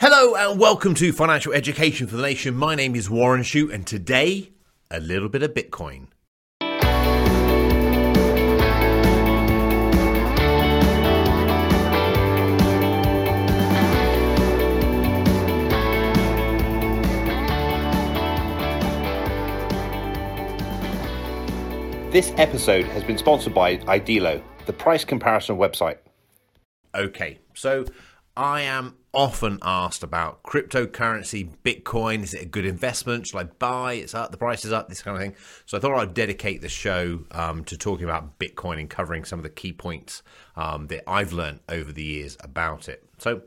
Hello and welcome to Financial Education for the Nation. My name is Warren Shu and today, a little bit of Bitcoin. This episode has been sponsored by Idealo, the price comparison website. Okay, so I am often asked about cryptocurrency, Bitcoin. Is it a good investment? Should I buy? It's up, the price is up, this kind of thing. So I thought I'd dedicate the show to talking about Bitcoin and covering some of the key points that I've learned over the years about it. So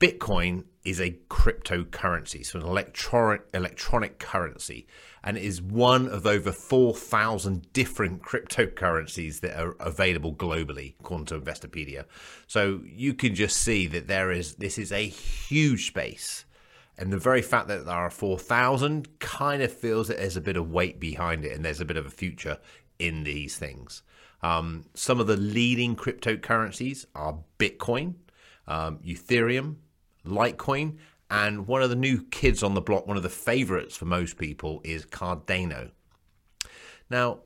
Bitcoin is a cryptocurrency, so an electronic currency, and it is one of over 4,000 different cryptocurrencies that are available globally, according to Investopedia. So you can just see that this is a huge space, and the very fact that there are 4,000 kind of feels that there's a bit of weight behind it, and there's a bit of a future in these things. Some of the leading cryptocurrencies are Bitcoin, Ethereum, Litecoin, and one of the new kids on the block, one of the favorites for most people, is Cardano. Now,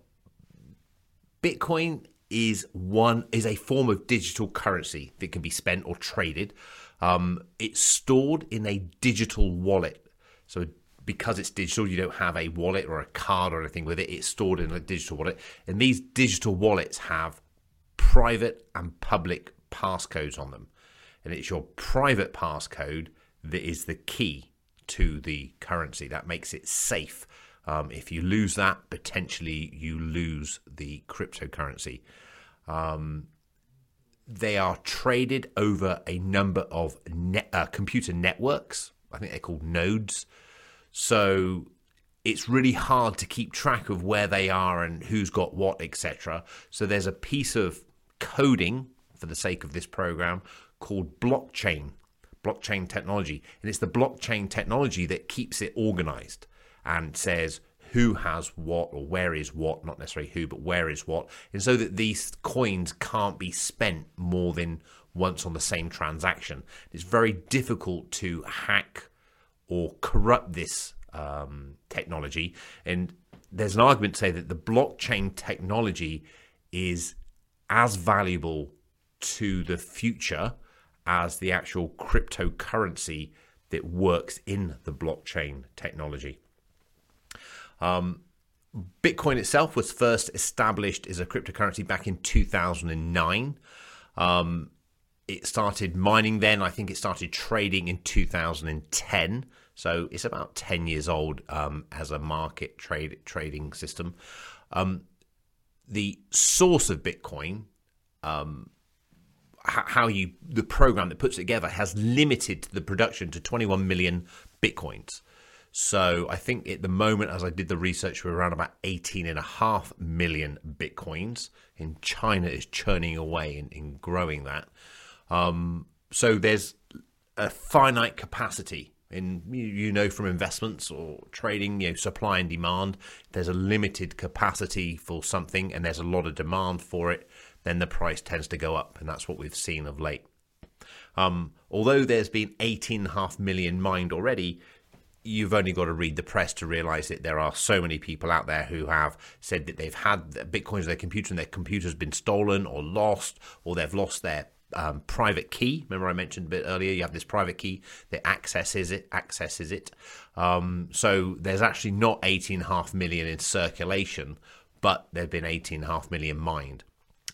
Bitcoin is a form of digital currency that can be spent or traded. It's stored in a digital wallet. So because it's digital, you don't have a wallet or a card or anything with it. It's stored in a digital wallet. And these digital wallets have private and public passcodes on them. And it's your private passcode that is the key to the currency. That makes it safe. If you lose that, potentially you lose the cryptocurrency. They are traded over a number of computer networks. I think they're called nodes. So it's really hard to keep track of where they are and who's got what, etc. So there's a piece of coding, for the sake of this program, called blockchain technology, and it's the blockchain technology that keeps it organized and says who has what or where is what, not necessarily who, but where is what, and so that these coins can't be spent more than once on the same transaction. It's very difficult to hack or corrupt this technology, and there's an argument to say that the blockchain technology is as valuable to the future as the actual cryptocurrency that works in the blockchain technology. Bitcoin itself was first established as a cryptocurrency back in 2009. It started mining then. I think it started trading in 2010. So it's about 10 years old as a market trading system. The source of Bitcoin, the program that puts it together has limited the production to 21 million Bitcoins. So I think at the moment, as I did the research, we're around about 18.5 million Bitcoins, and China is churning away in growing that. So there's a finite capacity, and from investments or trading, supply and demand, there's a limited capacity for something and there's a lot of demand for it. Then the price tends to go up, and that's what we've seen of late. Although there's been 18.5 million mined already, you've only got to read the press to realize that there are so many people out there who have said that they've had Bitcoins on their computer and their computer's been stolen or lost, or they've lost their private key. Remember I mentioned a bit earlier, you have this private key that accesses it. So there's actually not 18.5 million in circulation, but there've been 18.5 million mined.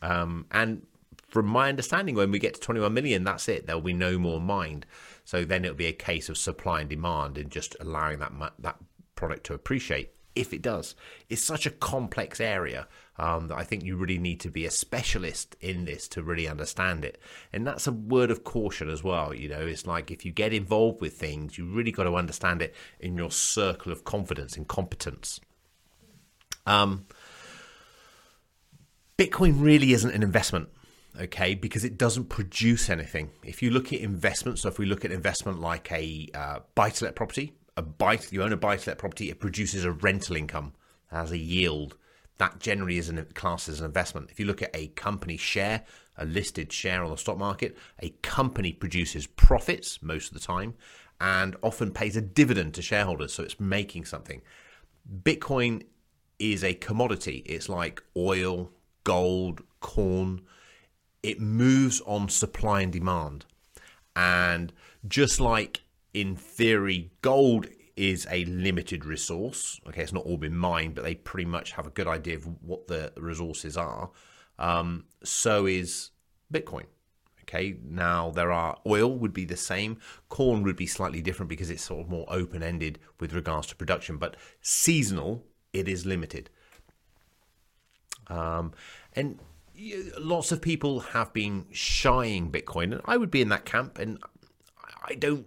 And from my understanding, when we get to 21 million, that's it. There'll be no more mined. So then it'll be a case of supply and demand and just allowing that product to appreciate if it does. It's such a complex area that I think you really need to be a specialist in this to really understand it. And that's a word of caution as well. It's like if you get involved with things, you really got to understand it in your circle of confidence and competence. Bitcoin really isn't an investment, okay, because it doesn't produce anything. If you look at investment, so if we look at investment like a buy-to-let property, you own a buy-to-let property, it produces a rental income as a yield. that generally is classed as an investment. If you look at a company share, a listed share on the stock market, a company produces profits most of the time and often pays a dividend to shareholders, so it's making something. Bitcoin is a commodity. It's like oil, gold, corn. It moves on supply and demand. And just like in theory, gold is a limited resource. Okay, it's not all been mined, but they pretty much have a good idea of what the resources are. So is Bitcoin. Okay, now there are, oil would be the same. Corn would be slightly different because it's sort of more open-ended with regards to production, but seasonal, it is limited. And lots of people have been shying Bitcoin, and I would be in that camp, and I don't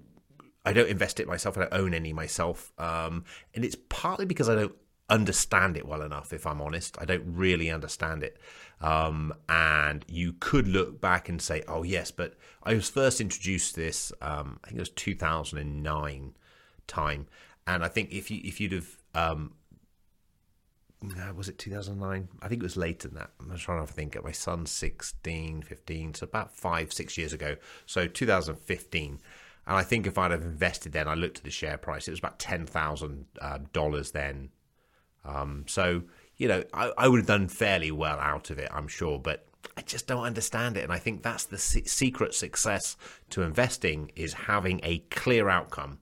invest it myself. I don't own any myself. And it's partly because I don't understand it well enough, if I'm honest. I don't really understand it. And you could look back and say, oh, yes, but I was first introduced this, I think it was 2009 time. And I think if you'd have... was it 2009? I think it was later than that. I'm trying to think. My son's 16, 15, so about 5-6 years ago. So 2015. And I think if I'd have invested then, I looked at the share price, it was about $10,000 then. So, you know, I would have done fairly well out of it, I'm sure, but I just don't understand it. And I think that's the secret success to investing, is having a clear outcome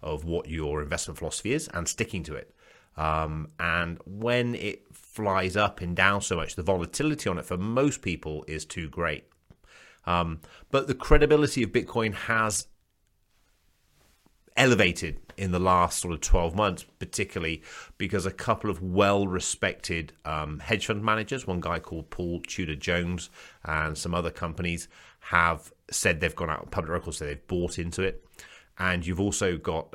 of what your investment philosophy is and sticking to it. And when it flies up and down so much, the volatility on it for most people is too great. But the credibility of Bitcoin has elevated in the last sort of 12 months, particularly because a couple of well-respected hedge fund managers, one guy called Paul Tudor Jones and some other companies, have said they've gone out, public records say they've bought into it. And you've also got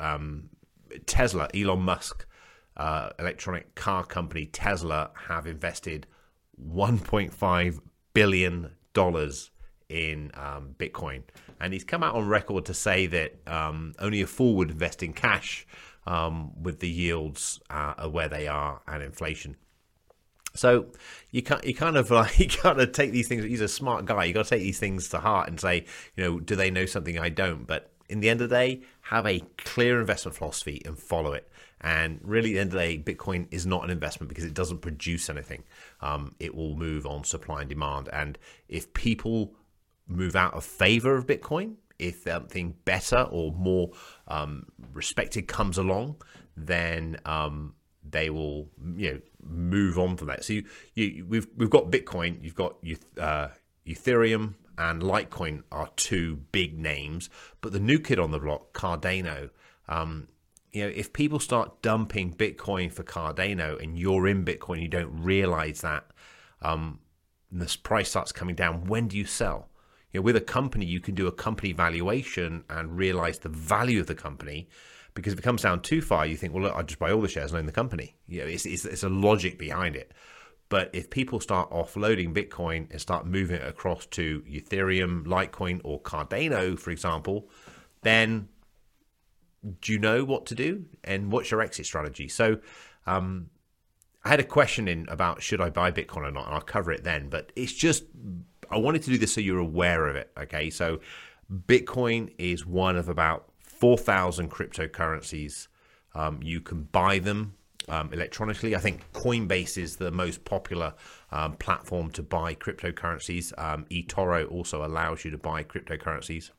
Tesla, Elon Musk, electronic car company Tesla, have invested $1.5 billion in Bitcoin, and he's come out on record to say that only a fool would invest in cash with the yields where they are and inflation. So you kind of take these things. He's a smart guy. You got to take these things to heart and say, you know, do they know something I don't? But in the end of the day, have a clear investment philosophy and follow it. And really, at the end of the day, Bitcoin is not an investment because it doesn't produce anything. It will move on supply and demand, and if people move out of favor of Bitcoin, if something better or more respected comes along, then they will, you know, move on from that. So we've got Bitcoin, you've got Ethereum and Litecoin are two big names, but the new kid on the block, Cardano. You know, if people start dumping Bitcoin for Cardano and you're in Bitcoin, you don't realize that, this price starts coming down. When do you sell? You know, with a company, you can do a company valuation and realize the value of the company, because if it comes down too far, you think, well, look, I'll just buy all the shares and own the company. You know, it's a logic behind it. But if people start offloading Bitcoin and start moving it across to Ethereum, Litecoin, or Cardano, for example, then do you know what to do and what's your exit strategy? So I had a question in about should I buy Bitcoin or not, and I'll cover it then. But it's just, I wanted to do this so you're aware of it, okay? So Bitcoin is one of about 4,000 cryptocurrencies. You can buy them electronically. I think Coinbase is the most popular platform to buy cryptocurrencies. eToro also allows you to buy cryptocurrencies.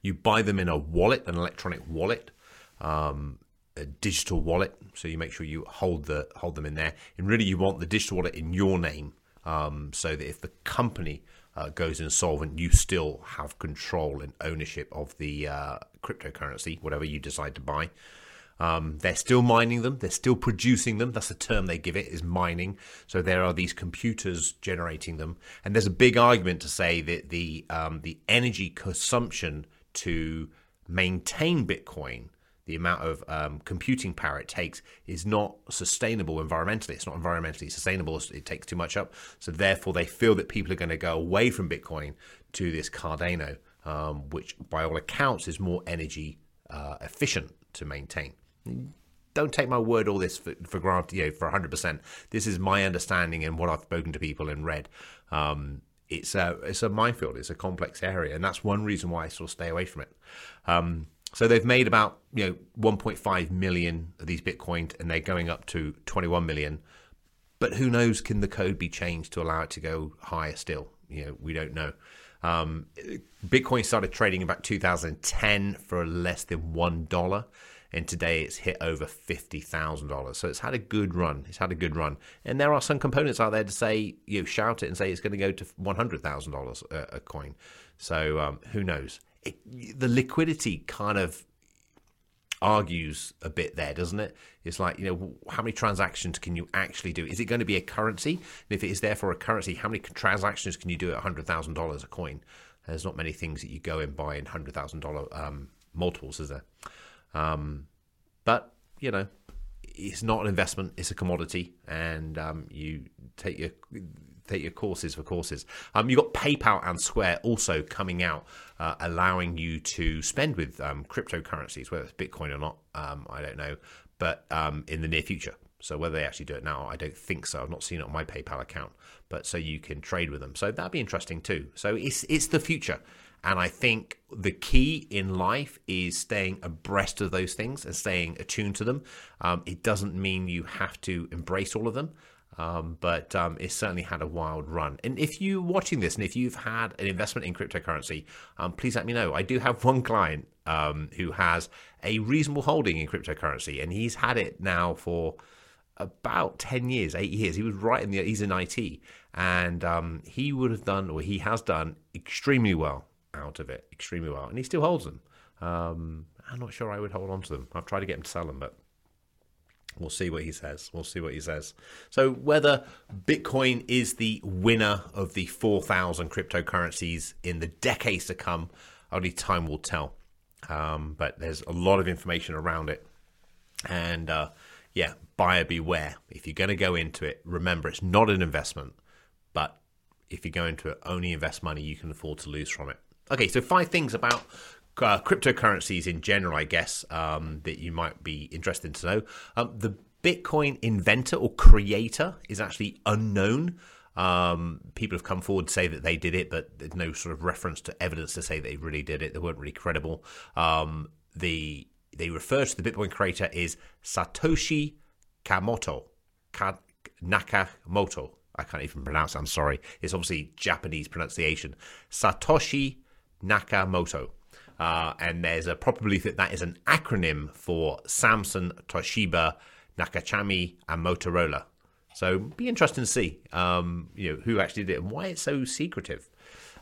You buy them in a wallet, an electronic wallet, a digital wallet. So you make sure you hold them in there. And really, you want the digital wallet in your name, so that if the company goes insolvent, you still have control and ownership of the cryptocurrency, whatever you decide to buy. They're still mining them. They're still producing them. That's the term they give it, is mining. So there are these computers generating them. And there's a big argument to say that the energy consumption to maintain Bitcoin, the amount of computing power it takes, is not sustainable environmentally. It's not environmentally sustainable. It takes too much up. So therefore, they feel that people are going to go away from Bitcoin to this Cardano, which by all accounts is more energy efficient to maintain. don't take my word all this for granted, you know, for 100%. This is my understanding and what I've spoken to people and read. It's a minefield. It's a complex area, and that's one reason why I sort of stay away from it. So they've made about 1.5 million of these Bitcoin, and they're going up to 21 million. But who knows? Can the code be changed to allow it to go higher still? We don't know. Bitcoin started trading about 2010 for less than $1, and today it's hit over $50,000. So it's had a good run. And there are some components out there to say, shout it and say it's going to go to $100,000 a coin. So who knows? The liquidity kind of argues a bit there, doesn't it? It's like, how many transactions can you actually do? Is it going to be a currency? And if it is therefore a currency, how many transactions can you do at $100,000 a coin? There's not many things that you go and buy in $100,000 multiples, is there? But, it's not an investment, it's a commodity, and you take your courses for courses. You've got PayPal and Square also coming out, allowing you to spend with cryptocurrencies, whether it's Bitcoin or not, I don't know, but in the near future. So whether they actually do it now, I don't think so. I've not seen it on my PayPal account, but so you can trade with them. So that'd be interesting too. So it's the future. And I think the key in life is staying abreast of those things and staying attuned to them. It doesn't mean you have to embrace all of them. But it's certainly had a wild run. And if you're watching this and if you've had an investment in cryptocurrency, please let me know. I do have one client who has a reasonable holding in cryptocurrency, and he's had it now for about 10 years, 8 years. He was right in he's in IT, and he has done extremely well out of it, and he still holds them. I'm not sure I would hold on to them. I've tried to get him to sell them, but we'll see what he says. So whether Bitcoin is the winner of the 4,000 cryptocurrencies in the decades to come, only time will tell. But there's a lot of information around it. And buyer beware. If you're going to go into it, remember it's not an investment. But if you go into it, only invest money you can afford to lose from it. Okay, so 5 things about cryptocurrencies in general, I guess, that you might be interested to know. The Bitcoin inventor or creator is actually unknown. People have come forward to say that they did it, but there's no sort of reference to evidence to say they really did it. They weren't really credible. They refer to the Bitcoin creator as Satoshi Nakamoto. I can't even pronounce it, I'm sorry. It's obviously Japanese pronunciation. Satoshi Nakamoto. And there's a proper belief that is an acronym for Samsung, Toshiba, Nakachami, and Motorola. So it'll be interesting to see who actually did it and why it's so secretive.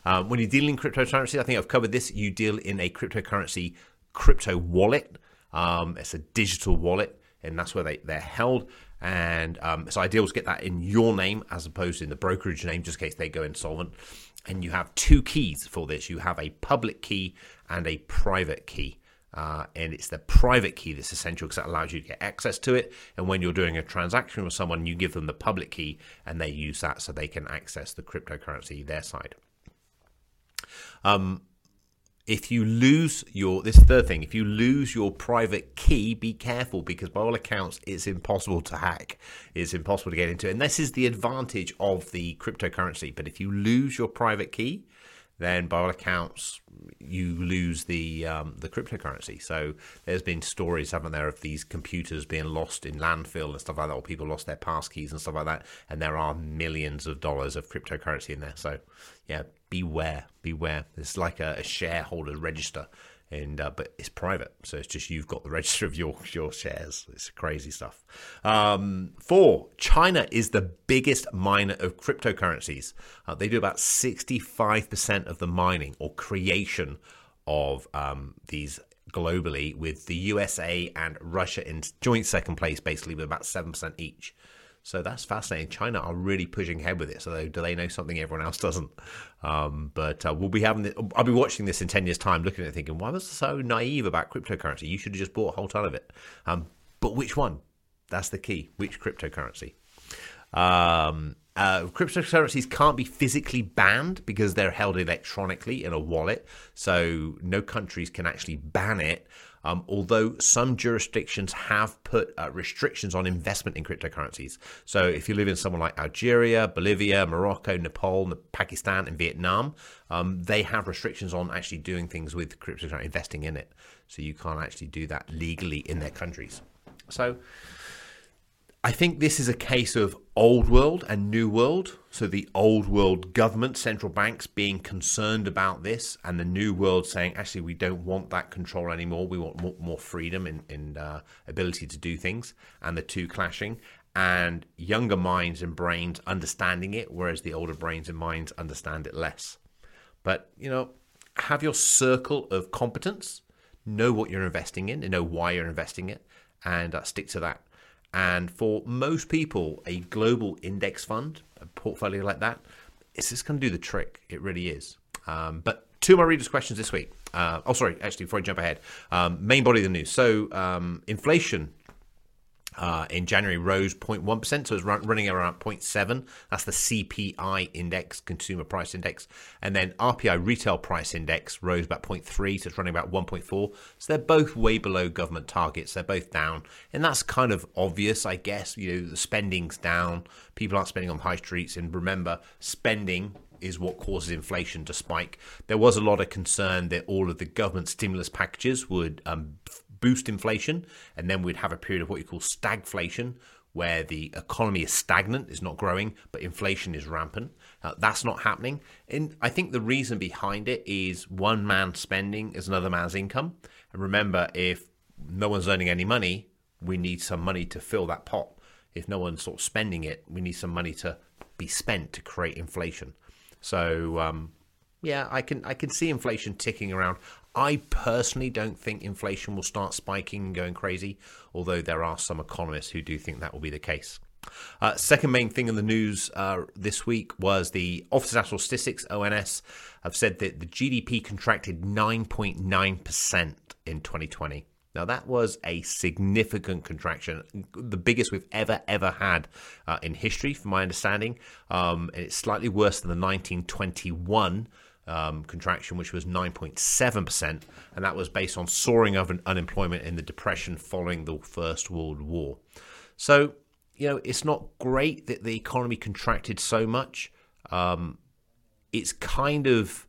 When you're dealing in cryptocurrency, I think I've covered this, you deal in a cryptocurrency crypto wallet. It's a digital wallet, and that's where they're held. And it's ideal to get that in your name as opposed to in the brokerage name, just in case they go insolvent. And you have 2 keys for this. You have a public key and a private key. And it's the private key that's essential because that allows you to get access to it. And when you're doing a transaction with someone, you give them the public key and they use that so they can access the cryptocurrency their side. If you lose your private key, be careful, because by all accounts, it's impossible to hack. It's impossible to get into. And this is the advantage of the cryptocurrency. But if you lose your private key, then by all accounts, you lose the cryptocurrency. So there's been stories, haven't there, of these computers being lost in landfill and stuff like that, or people lost their passkeys and stuff like that. And there are millions of dollars of cryptocurrency in there. So beware. It's like a shareholder register, and but it's private. So it's just you've got the register of your shares. It's crazy stuff. 4, China is the biggest miner of cryptocurrencies. They do about 65% of the mining or creation of these globally, with the USA and Russia in joint second place, basically, with about 7% each. So that's fascinating. China are really pushing ahead with it. So do they know something everyone else doesn't? But we'll be I'll be watching this in 10 years' time, looking at it thinking, why was I so naive about cryptocurrency? You should have just bought a whole ton of it. But which one? That's the key. Which cryptocurrency? Cryptocurrencies can't be physically banned because they're held electronically in a wallet, so no countries can actually ban it. Although some jurisdictions have put restrictions on investment in cryptocurrencies. So if you live in somewhere like Algeria, Bolivia, Morocco, Nepal, Pakistan, and Vietnam, they have restrictions on actually doing things with cryptocurrency, investing in it. So you can't actually do that legally in their countries. So I think this is a case of old world and new world. So the old world government, central banks being concerned about this, and the new world saying, actually, we don't want that control anymore. We want more freedom and ability to do things, and the two clashing, and younger minds and brains understanding it, whereas the older brains and minds understand it less. But, you know, have your circle of competence, know what you're investing in and know why you're investing it, and stick to that. And for most people, a global index fund, a portfolio like that, it's just going to do the trick. It really is. But two of my readers' questions this week. Actually, before I jump ahead, main body of the news. So inflation in January rose 0.1%, so it's running around 0.7. That's the CPI index, Consumer Price Index. And then RPI, Retail Price Index, rose about 0.3, so it's running about 1.4. So they're both way below government targets. They're both down. And that's kind of obvious, I guess. You know, the spending's down. People aren't spending on the high streets. And remember, spending is what causes inflation to spike. There was a lot of concern that all of the government stimulus packages would boost inflation, and then we'd have a period of what you call stagflation, where the economy is stagnant, is not growing, but inflation is rampant. That's not happening. And I think the reason behind it is one man's spending is another man's income. And remember, if no one's earning any money, we need some money to fill that pot. If no one's sort of spending it, we need some money to be spent to create inflation. So I can see inflation ticking around. I personally don't think inflation will start spiking and going crazy, although there are some economists who do think that will be the case. Second main thing in the news this week was the Office of National Statistics, ONS, have said that the GDP contracted 9.9% in 2020. Now, that was a significant contraction, the biggest we've ever had in history, from my understanding. And it's slightly worse than the 1921 contraction, which was 9.7%, and that was based on soaring of unemployment in the Depression following the First World War. So, you know, it's not great that the economy contracted so much. It's kind of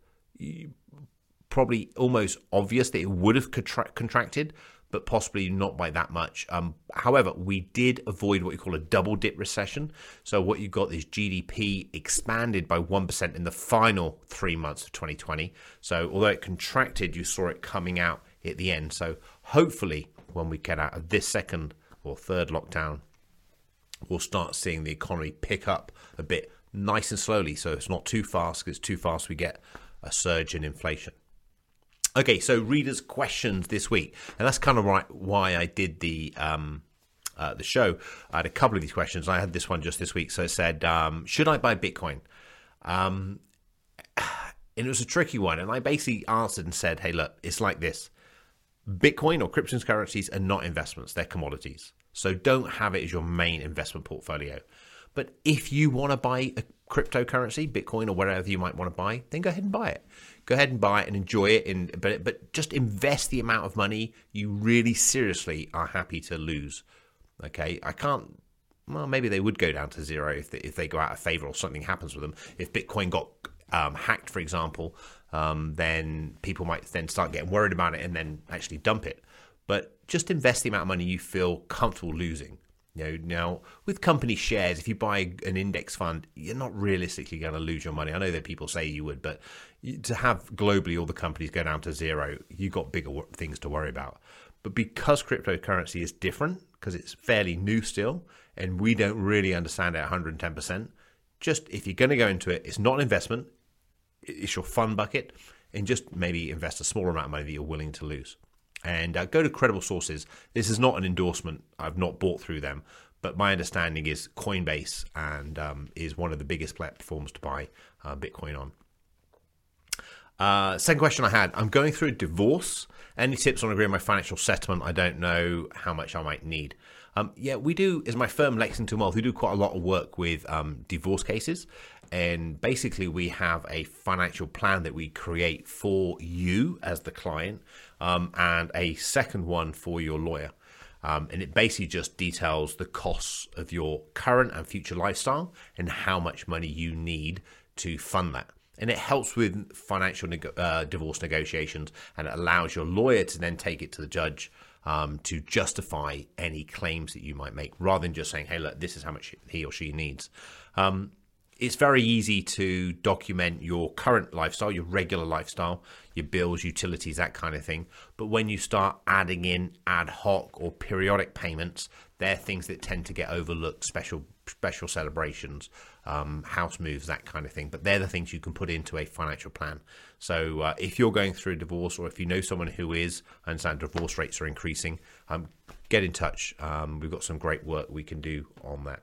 probably almost obvious that it would have contracted, but possibly not by that much. However, we did avoid what you call a double dip recession. So what you got is GDP expanded by 1% in the final 3 months of 2020. So although it contracted, you saw it coming out at the end. So hopefully when we get out of this second or third lockdown, we'll start seeing the economy pick up a bit, nice and slowly. So it's not too fast, because too fast we get a surge in inflation. Okay, so readers' questions this week, and that's kind of right why I did the show. I had a couple of these questions. I had this one just this week, so it said, "Should I buy Bitcoin?" And it was a tricky one, and I basically answered and said, "Hey, look, it's like this: Bitcoin or cryptocurrencies are not investments; they're commodities. So don't have it as your main investment portfolio. But if you want to buy a cryptocurrency, Bitcoin or whatever you might want to buy, then go ahead and buy it. Go ahead and buy it and enjoy it, but just invest the amount of money you really seriously are happy to lose. Okay, maybe they would go down to zero if they go out of favor or something happens with them. If Bitcoin got hacked, for example, then people might then start getting worried about it and then actually dump it. But just invest the amount of money you feel comfortable losing. You know, now, with company shares, if you buy an index fund, you're not realistically going to lose your money. I know that people say you would, but to have globally all the companies go down to zero, you've got bigger things to worry about. But because cryptocurrency is different, because it's fairly new still, and we don't really understand it 110%, just if you're going to go into it, it's not an investment, it's your fun bucket, and just maybe invest a smaller amount of money that you're willing to lose. And go to credible sources. This is not an endorsement. I've not bought through them. But my understanding is Coinbase is one of the biggest platforms to buy Bitcoin on. Second question I had, I'm going through a divorce. Any tips on agreeing my financial settlement? I don't know how much I might need. Yeah, we do, is my firm Lexington Wealth, who do quite a lot of work with divorce cases. And basically we have a financial plan that we create for you as the client, and a second one for your lawyer. And it basically just details the costs of your current and future lifestyle and how much money you need to fund that. And it helps with financial divorce negotiations, and it allows your lawyer to then take it to the judge to justify any claims that you might make, rather than just saying, hey, look, this is how much he or she needs. It's very easy to document your current lifestyle, your regular lifestyle, your bills, utilities, that kind of thing. But when you start adding in ad hoc or periodic payments, they're things that tend to get overlooked, special celebrations, house moves, that kind of thing. But they're the things you can put into a financial plan. So if you're going through a divorce, or if you know someone who is, I understand divorce rates are increasing, get in touch. We've got some great work we can do on that.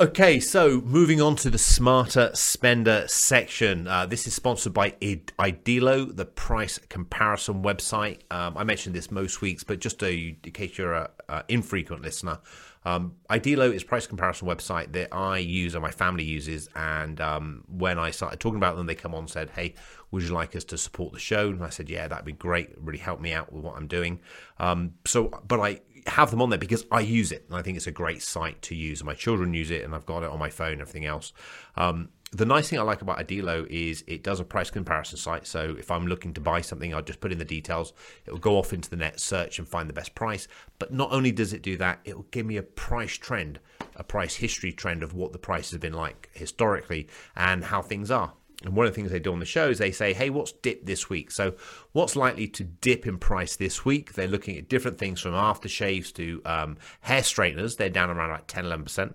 Okay, so moving on to the Smarter Spender section. This is sponsored by Idealo, the price comparison website. I mentioned this most weeks, but just in case you're an infrequent listener, Idealo is a price comparison website that I use and my family uses. And when I started talking about them, they come on and said, hey, would you like us to support the show? And I said, yeah, that'd be great. It really helped me out with what I'm doing. But I have them on there because I use it, and I think it's a great site to use, and my children use it, and I've got it on my phone and everything else. The nice thing I like about Idealo is it does a price comparison site. So if I'm looking to buy something, I'll just put in the details. It will go off into the net search and find the best price. But not only does it do that, it will give me a price trend, a price history trend of what the prices have been like historically and how things are. And one of the things they do on the show is they say, hey, what's dipped this week? So what's likely to dip in price this week? They're looking at different things, from aftershaves to hair straighteners. They're down around like 10, 11%.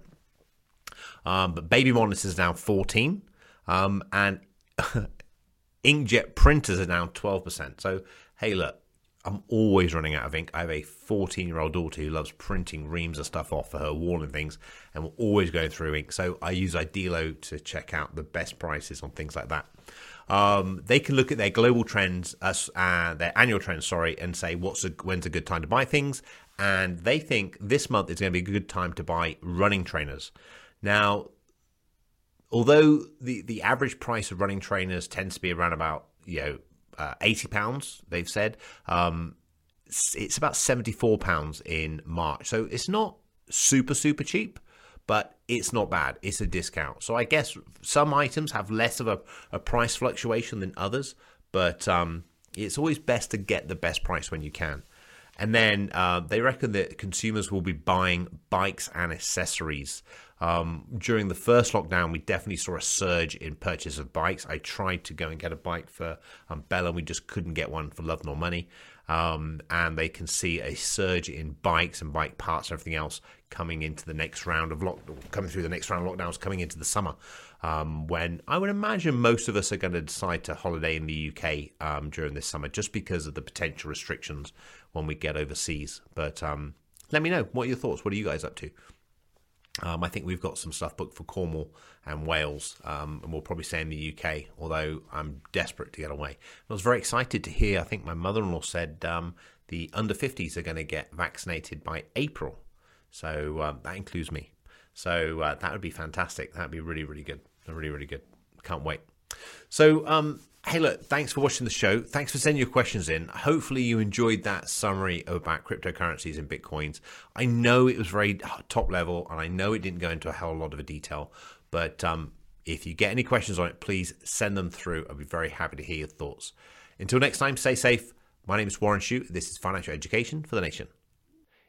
But baby monitors are down 14%. And inkjet printers are down 12%. So, hey, look, I'm always running out of ink. I have a 14-year-old daughter who loves printing reams of stuff off for her wall and things, and we're always going through ink. So I use Idealo to check out the best prices on things like that. They can look at their global trends, their annual trends, and say when's a good time to buy things. And they think this month is going to be a good time to buy running trainers. Now, although the average price of running trainers tends to be around about, £80, they've said. It's about £74 in March. So it's not super, super cheap, but it's not bad. It's a discount. So I guess some items have less of a price fluctuation than others, but it's always best to get the best price when you can. And then they reckon that consumers will be buying bikes and accessories. During the first lockdown, we definitely saw a surge in purchase of bikes. I tried to go and get a bike for Bella, and we just couldn't get one for love nor money. And they can see a surge in bikes and bike parts and everything else coming into the next round of lockdowns, coming into the summer, when I would imagine most of us are going to decide to holiday in the UK during this summer, just because of the potential restrictions when we get overseas. But let me know, what are your thoughts? What are you guys up to? I think we've got some stuff booked for Cornwall and Wales, and we'll probably stay in the UK, although I'm desperate to get away. And I was very excited to hear, I think my mother-in-law said the under 50s are going to get vaccinated by April. So that includes me. So that would be fantastic. That would be really, really good. Really, really good. Can't wait. So, hey, look, thanks for watching the show. Thanks for sending your questions in. Hopefully you enjoyed that summary about cryptocurrencies and Bitcoins. I know it was very top level, and I know it didn't go into a hell of a lot of detail, but if you get any questions on it, please send them through. I'll be very happy to hear your thoughts. Until next time, stay safe. My name is Warren Shu. This is Financial Education for the Nation.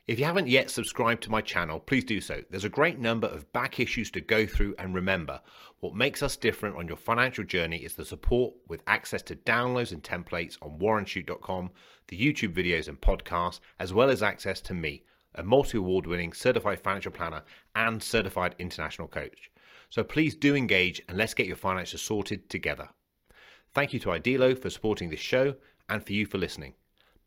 If you haven't yet subscribed to my channel, please do so. There's a great number of back issues to go through, and remember, what makes us different on your financial journey is the support with access to downloads and templates on warrenshu.com, the YouTube videos and podcasts, as well as access to me, a multi-award-winning certified financial planner and certified international coach. So please do engage, and let's get your finances sorted together. Thank you to Idealo for supporting this show, and for you for listening.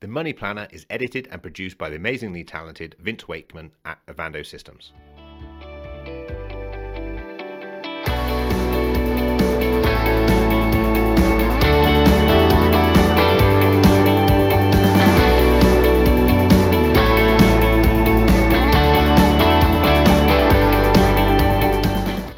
The Money Planner is edited and produced by the amazingly talented Vince Wakeman at Evando Systems.